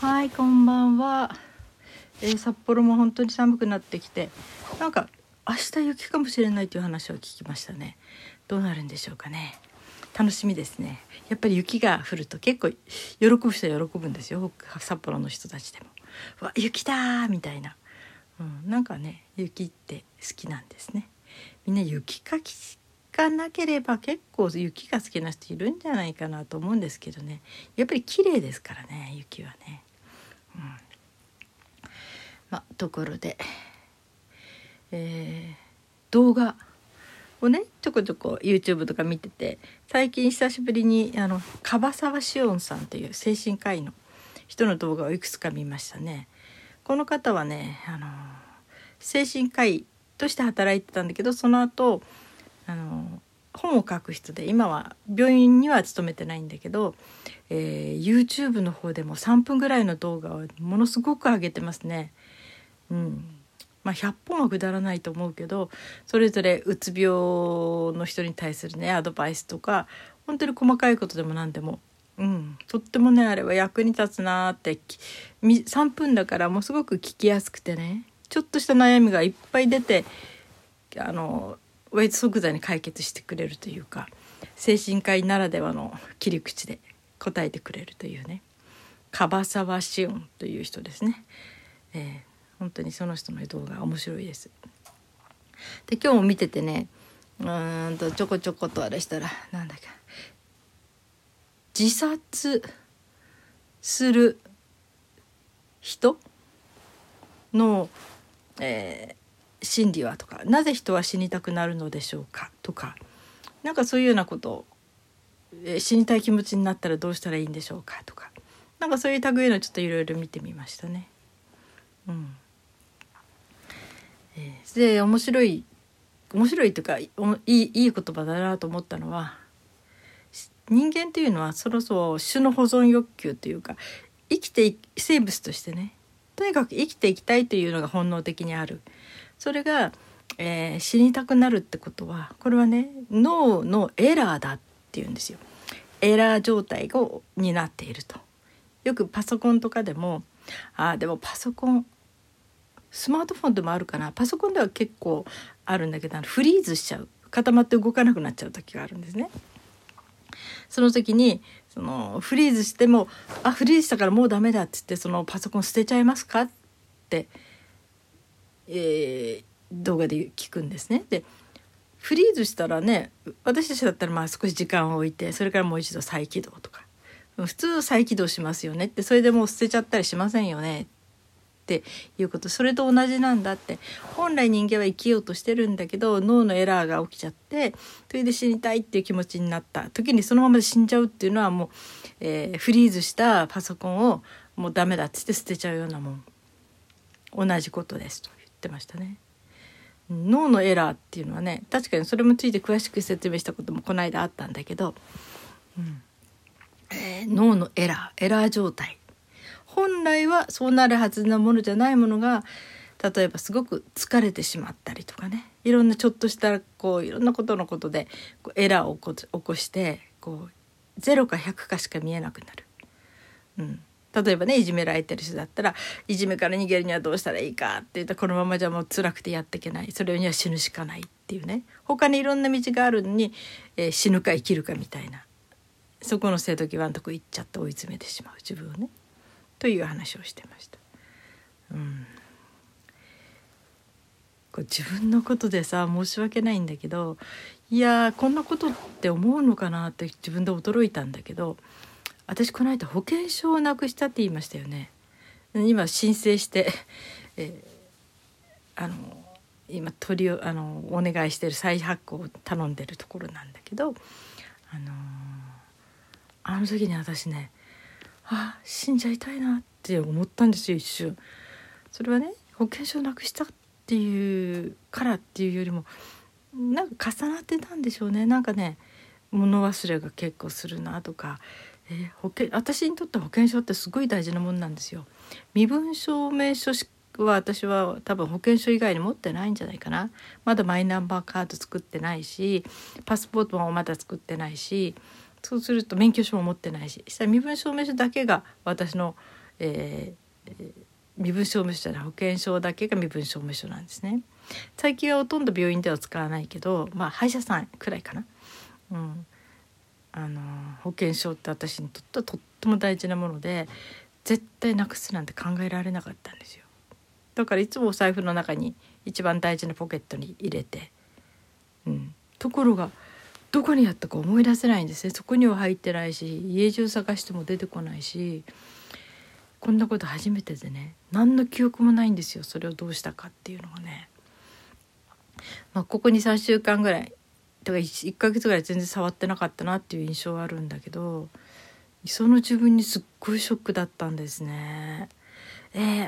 はい、こんばんは。札幌も本当に寒くなってきて、なんか明日雪かもしれないという話を聞きましたね。どうなるんでしょうかね。楽しみですね。やっぱり雪が降ると結構喜ぶ人は喜ぶんですよ。札幌の人たちでも、うわ雪だみたいな、なんかね、雪って好きなんですね。みんな雪かきがなければ結構雪が好きな人いるんじゃないかなと思うんですけどね。やっぱり綺麗ですからね、雪はね。ところで、動画をねちょこちょこ YouTube とか見てて、最近久しぶりに樺沢紫音さんという精神科医の人の動画をいくつか見ましたね。この方はね精神科医として働いてたんだけど、その後本を書く人で、今は病院には勤めてないんだけど、YouTube の方でも3分ぐらいの動画をものすごく上げてますね。100本はくだらないと思うけど、それぞれうつ病の人に対するねアドバイスとか、本当に細かいことでも何でも、とってもねあれは役に立つなって3分だからもうすごく聞きやすくてね、ちょっとした悩みがいっぱい出て即座に解決してくれるというか、精神科医ならではの切り口で答えてくれるというね、樺沢紫音という人ですね。本当にその人の動画面白いです。で今日も見ててね、ちょこちょことあれしたら、なんだっけ、自殺する人の、心理はとか、なぜ人は死にたくなるのでしょうかとか、なんかそういうようなことを、死にたい気持ちになったらどうしたらいいんでしょうかとか、なんかそういう類のちょっといろいろ見てみましたね。で面白いというか、いい言葉だなと思ったのは、人間というのはそろそろ種の保存欲求というか、生物としてね、とにかく生きていきたいというのが本能的にある。それが、死にたくなるってことは、これはね脳のエラーだっていうんですよ。エラー状態になっていると。よくパソコンとかでも、でもパソコン、スマートフォンでもあるかな、パソコンでは結構あるんだけど、フリーズしちゃう、固まって動かなくなっちゃう時があるんですね。その時にフリーズしても、フリーズしたからもうダメだって言って、そのパソコン捨てちゃいますかって、動画で聞くんですね。でフリーズしたらね、私たちだったら少し時間を置いて、それからもう一度再起動とか、普通再起動しますよねって、それでもう捨てちゃったりしませんよねっていうこと、それと同じなんだって。本来人間は生きようとしてるんだけど、脳のエラーが起きちゃって、それで死にたいっていう気持ちになった時にそのまま死んじゃうっていうのは、もう、フリーズしたパソコンをもうダメだっつって捨てちゃうようなもん、同じことですと言ってましたね。脳のエラーっていうのはね、確かにそれもついて詳しく説明したこともこの間あったんだけど、脳のエラー状態、本来はそうなるはずなものじゃないものが、例えばすごく疲れてしまったりとかね、いろんなちょっとしたいろんなことでエラーを起こして0か100かしか見えなくなる、例えばね、いじめられてる人だったら、いじめから逃げるにはどうしたらいいかって言ったら、このままじゃもう辛くてやっていけない、それには死ぬしかないっていうね、他にいろんな道があるのに、死ぬか生きるかみたいな、そこの瀬戸際のとこ行っちゃって追い詰めてしまう自分をね、という話をしてました。自分のことでさ、申し訳ないんだけど、いやこんなことって思うのかなって自分で驚いたんだけど、私この間保険証をなくしたって言いましたよね。今申請して今お願いしてる再発行を頼んでるところなんだけど、あの時に私ね、死んじゃいたいなって思ったんですよ、一瞬。それはね、保険証なくしたっていうからっていうよりも、なんか重なってたんでしょうね。なんかね、物忘れが結構するなとか、私にとって保険証ってすごい大事なもんなんですよ。身分証明書は私は多分保険証以外に持ってないんじゃないかな。まだマイナンバーカード作ってないし、パスポートもまだ作ってないし、そうすると免許証も持ってないし、身分証明書だけが私の、身分証明書じゃない保険証だけが身分証明書なんですね。最近はほとんど病院では使わないけど、まあ、歯医者さんくらいかな、うん、保険証って私にとってはとっても大事なもので絶対なくすなんて考えられなかったんですよ。だからいつもお財布の中に一番大事なポケットに入れて、うん、ところがどこにあったか思い出せないんですね。そこには入ってないし家中探しても出てこないし、こんなこと初めてでね、何の記憶もないんですよ。それをどうしたかっていうのがね、まあ、ここに3週間ぐらいとか 1ヶ月ぐらい全然触ってなかったなっていう印象はあるんだけど、その自分にすっごいショックだったんですね。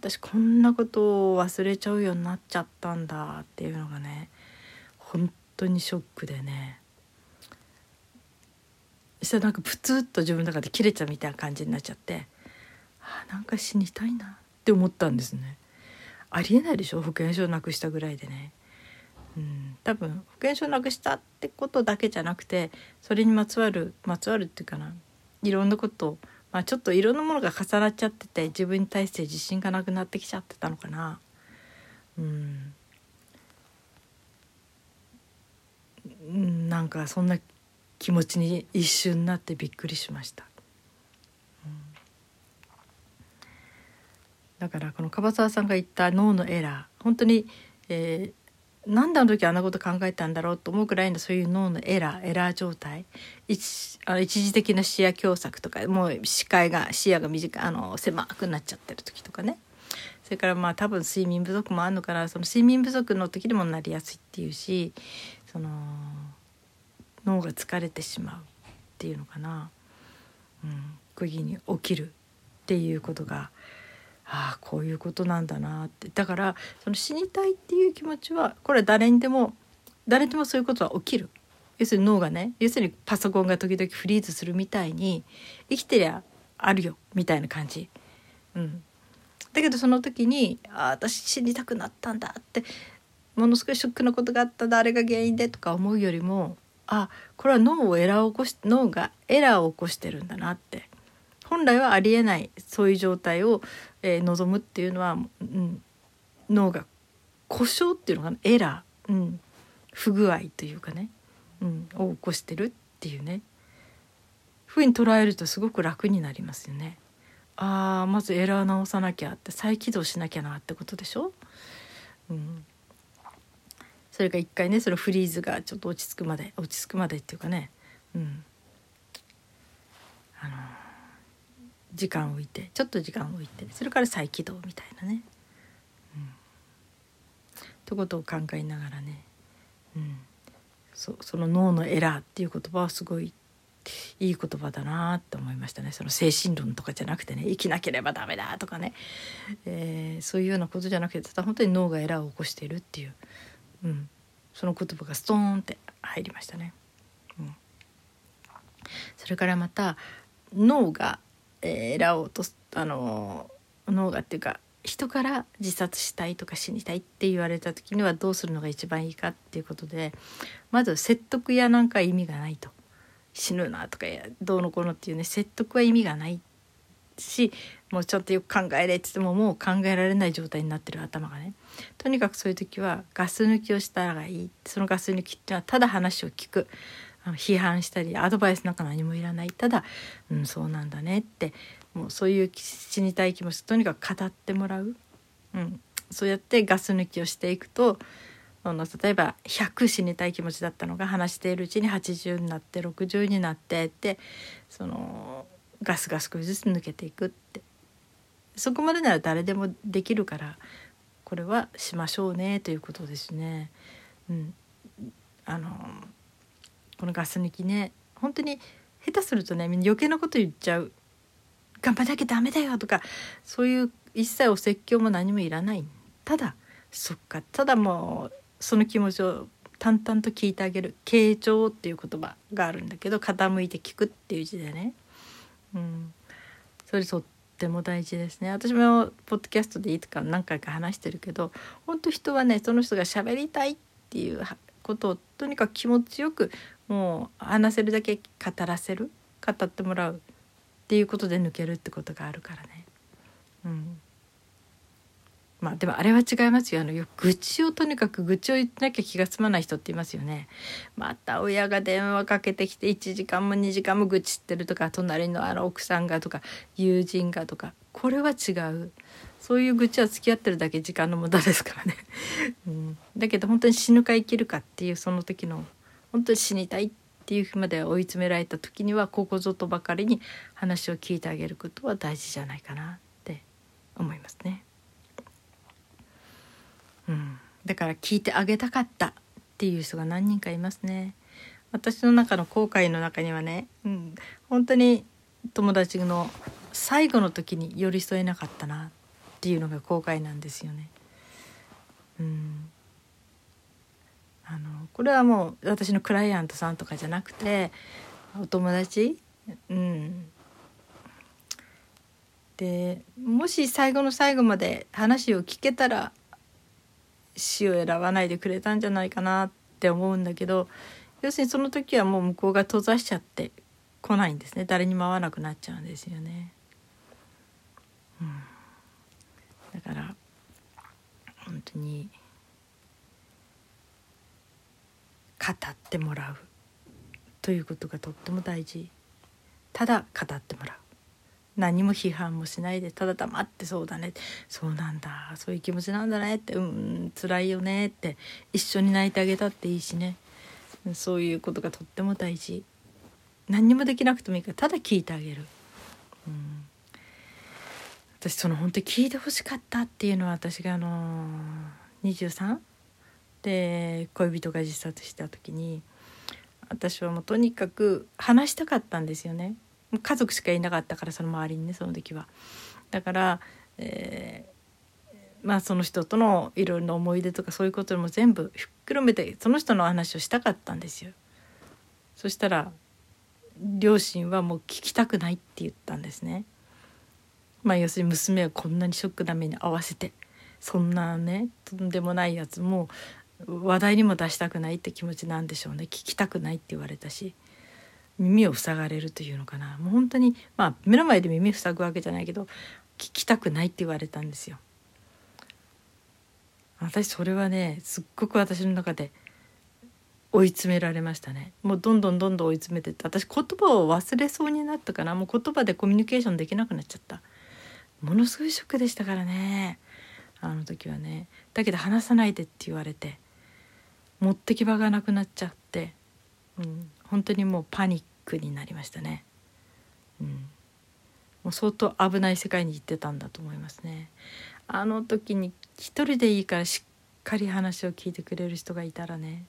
私こんなことを忘れちゃうようになっちゃったんだっていうのがね、本当にショックでね、したらなんかプツッと自分の中で切れちゃうみたいな感じになっちゃって、なんか死にたいなって思ったんですね。ありえないでしょ、保険証なくしたぐらいでね、うん、多分保険証なくしたってことだけじゃなくて、それにまつわるっていうかな、いろんなこと、まあ、ちょっといろんなものが重なっちゃってて自分に対して自信がなくなってきちゃってたのかな、うん、なんかそんな気持ちに一瞬になってびっくりしました。だからこの樺沢さんが言った脳のエラー、本当に、なんであの時あんなこと考えたんだろうと思うくらいのそういう脳のエラー状態、一時的な視野狭窄とか、もう視野が短い狭くなっちゃってる時とかね、それからまあ多分睡眠不足もあるのかな、その睡眠不足の時にもなりやすいっていうし、その脳が疲れてしまうっていうのかな、うん、次に起きるっていうことが、ああこういうことなんだなって。だからその死にたいっていう気持ちはこれ誰にでもそういうことは起きる。要するに脳がね、要するにパソコンが時々フリーズするみたいに生きてりゃあるよみたいな感じ、うん、だけどその時に私死にたくなったんだってものすごいショックなことがあったんだ、あれが原因でとか思うよりも、これは脳がエラーを起こしてるんだなって、本来はありえないそういう状態を、望むっていうのは、うん、脳が故障っていうのかな、エラー、うん、不具合というかね、うん、を起こしてるっていうね風に捉えるとすごく楽になりますよね。まずエラー直さなきゃって、再起動しなきゃなってことでしょ、うん、それが一回ね、そのフリーズがちょっと落ち着くまでっていうかね、うん、時間を置いてそれから再起動みたいなね、うん、ってことを考えながらね、うん、その脳のエラーっていう言葉はすごいいい言葉だなって思いましたね。その精神論とかじゃなくてね、生きなければダメだとかね、そういうようなことじゃなくて、ただ本当に脳がエラーを起こしているっていう、うん、その言葉がストーンって入りましたね、うん、それからまた脳がっていうか、人から自殺したいとか死にたいって言われた時にはどうするのが一番いいかっていうことで、まず説得やなんか意味がないと、死ぬなとかどうのこうのっていうね、説得は意味がないし、もうちょっとよく考えれって言ってももう考えられない状態になってる、頭がね。とにかくそういう時はガス抜きをしたらいい。そのガス抜きっていうのはただ話を聞く、批判したりアドバイスなんか何もいらない、ただ、うん、そうなんだねって、もうそういう死にたい気持ちとにかく語ってもらう、うん、そうやってガス抜きをしていくと、例えば100死にたい気持ちだったのが話しているうちに80になって60になってって、そのガス少しずつ抜けていくって、そこまでなら誰でもできるから、これはしましょうねということですね、うん、このガス抜きね、本当に下手するとね、余計なこと言っちゃう、頑張らなきゃダメだよとか、そういう一切お説教も何もいらない、ただもうその気持ちを淡々と聞いてあげる。傾聴っていう言葉があるんだけど、傾いて聞くっていう字でね、うん、それとっても大事ですね。私もポッドキャストでいつか何回か話してるけど、本当人はね、その人が喋りたいっていうことをとにかく気持ちよく、もう話せるだけ語ってもらうっていうことで抜けるってことがあるからね、うん、まあでもあれは違いますよ。愚痴をとにかく愚痴を言ってなきゃ気が済まない人っていますよね。また親が電話かけてきて1時間も2時間も愚痴ってるとか、隣の奥さんがとか友人がとか、これは違う。そういう愚痴は付き合ってるだけ時間の無駄ですからね、うん、だけど本当に死ぬか生きるかっていう、その時の本当に死にたいっていう日まで追い詰められた時には、ここぞとばかりに話を聞いてあげることは大事じゃないかなって思いますね、うん、だから聞いてあげたかったっていう人が何人かいますね。私の中の後悔の中にはね、うん、本当に友達の最後の時に寄り添えなかったなっていうのが後悔なんですよね、うん、これはもう私のクライアントさんとかじゃなくてお友達、うん、でもし最後の最後まで話を聞けたら死を選ばないでくれたんじゃないかなって思うんだけど、要するにその時はもう向こうが閉ざしちゃって来ないんですね。誰にも会わなくなっちゃうんですよね、うん、だから本当に語ってもらうということがとっても大事。ただ語ってもらう、何も批判もしないで、ただ黙って、そうだね、そうなんだ、そういう気持ちなんだねって、うん、辛いよねって、一緒に泣いてあげたっていいしね。そういうことがとっても大事。何にもできなくてもいいから、ただ聞いてあげる、うん、私本当に聞いてほしかったっていうのは、私が23で恋人が自殺した時に、私はもうとにかく話したかったんですよね。家族しかいなかったから、その周りにね、その時は。だから、まあその人とのいろいろな思い出とか、そういうことも全部ひっくるめてその人の話をしたかったんですよ。そしたら両親はもう聞きたくないって言ったんですね。まあ要するに娘をこんなにショックな目に遭わせて、そんなねとんでもないやつも話題にも出したくないって気持ちなんでしょうね。聞きたくないって言われたし、耳を塞がれるというのかな。もう本当にまあ目の前で耳塞ぐわけじゃないけど、聞きたくないって言われたんですよ。私それはね、すっごく私の中で追い詰められましたね。もうどんどん追い詰めてって、私言葉を忘れそうになったかな。もう言葉でコミュニケーションできなくなっちゃった。ものすごいショックでしたからね、あの時はね。だけど話さないでって言われて、持ってき場がなくなっちゃって、うん、本当にもうパニックになりましたね、うん、もう相当危ない世界に行ってたんだと思いますね。あの時に一人でいいからしっかり話を聞いてくれる人がいたらね、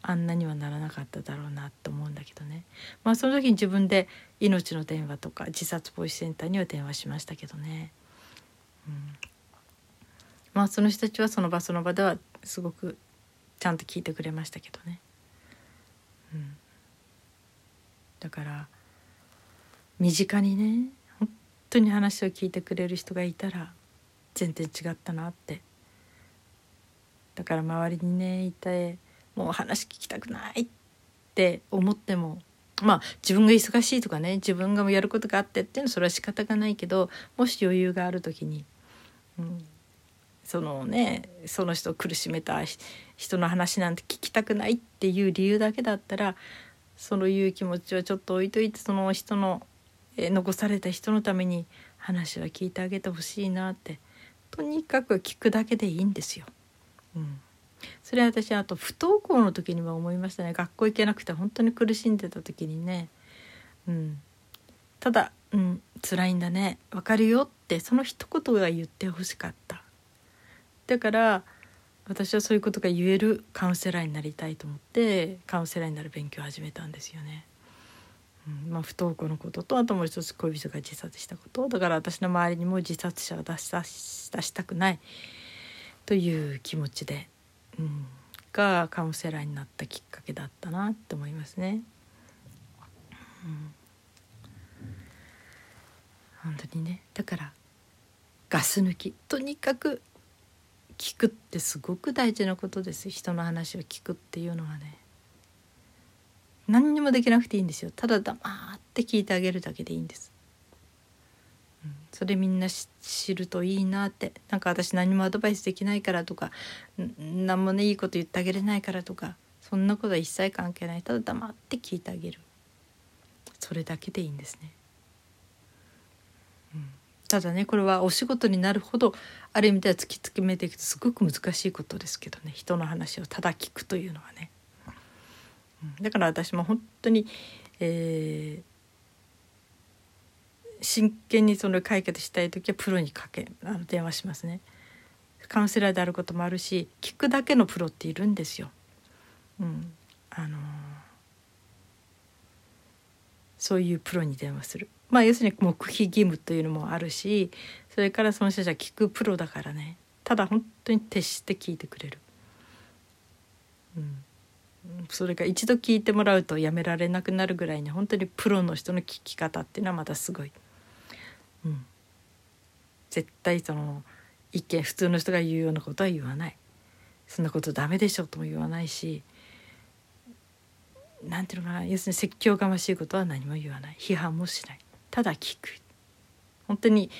あんなにはならなかっただろうなと思うんだけどね。まあその時に自分で命の電話とか自殺防止センターには電話しましたけどね、うん、まあその人たちはその場その場ではすごくちゃんと聞いてくれましたけどね、うん、だから身近にね本当に話を聞いてくれる人がいたら全然違ったなって。だから周りにねいて、もう話聞きたくないって思っても、まあ自分が忙しいとかね、自分がやることがあってっていうのはそれは仕方がないけど、もし余裕がある時に、うん、その人を苦しめた人の話なんて聞きたくないっていう理由だけだったら、そういう気持ちはちょっと置いといて、その人の残された人のために話は聞いてあげてほしいなって。とにかく聞くだけでいいんですよ、うん、それは私あと不登校の時にも思いましたね。学校行けなくて本当に苦しんでた時にね、うん、ただ、うん、辛いんだね、わかるよってその一言が言ってほしかった。だから私はそういうことが言えるカウンセラーになりたいと思って、カウンセラーになる勉強を始めたんですよね、うん、まあ不登校のことと、あともう一つ恋人が自殺したこと。だから私の周りにも自殺者を出したくないという気持ちで、うん、がカウンセラーになったきっかけだったなって思いますね、うん、本当にね。だからガス抜き、とにかく聞くってすごく大事なことです。人の話を聞くっていうのはね、何にもできなくていいんですよ。ただ黙って聞いてあげるだけでいいんです、それみんな知るといいなって、なんか私何もアドバイスできないからとか何もねいいこと言ってあげれないからとかそんなことは一切関係ない、ただ黙って聞いてあげる、それだけでいいんですね、うん、ただねこれはお仕事になるほどある意味では突き詰めていくとすごく難しいことですけどね、人の話をただ聞くというのはね、だから私も本当に、真剣にその解決したいときはプロに電話しますね。カウンセラーであることもあるし、聞くだけのプロっているんですよ、うん、そういうプロに電話する、まあ要するに黙秘義務というのもあるし、それからその人たちは聞くプロだからね、ただ本当に徹して聞いてくれる、うんそれが一度聞いてもらうとやめられなくなるぐらいに本当にプロの人の聞き方っていうのはまたすごい、うん、絶対その一見普通の人が言うようなことは言わない、そんなことダメでしょとも言わないし、なんていうのかな、要するに説教がましいことは何も言わない、批判もしない、ただ聞く、本当に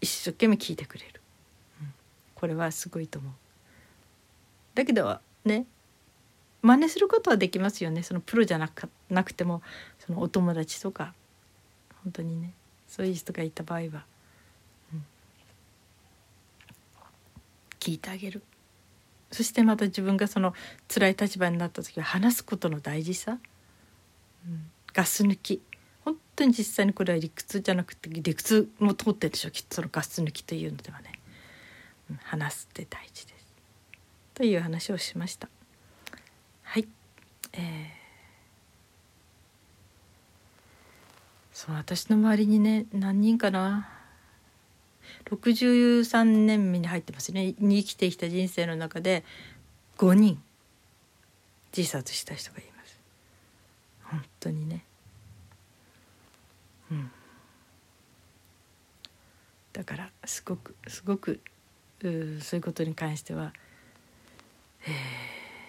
一生懸命聞いてくれる、うん、これはすごいと思う。だけどね真似することはできますよね、そのプロじゃなくてもそのお友達とか本当にねそういう人がいた場合は、うん、聞いてあげる、そしてまた自分がその辛い立場になった時は話すことの大事さ、うん、ガス抜き、本当に実際にこれは理屈じゃなくて理屈も通ってるでしょきっと、そのガス抜きというのではね、うん、話すって大事ですという話をしました。はい、その私の周りにね何人かな、63年目に入ってますねに生きてきた人生の中で5人自殺した人がいます。本当にね、うん、だからすごくそういうことに関しては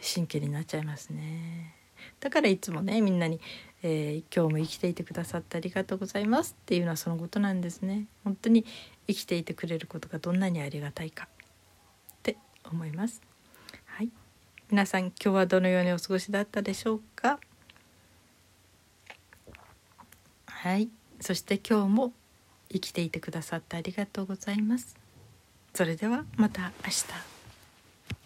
真剣になっちゃいますね。だからいつもねみんなに、今日も生きていてくださってありがとうございますっていうのはそのことなんですね。本当に生きていてくれることがどんなにありがたいかって思います。はい、皆さん今日はどのようにお過ごしだったでしょうか。はい、そして今日も生きていてくださってありがとうございます。それではまた明日。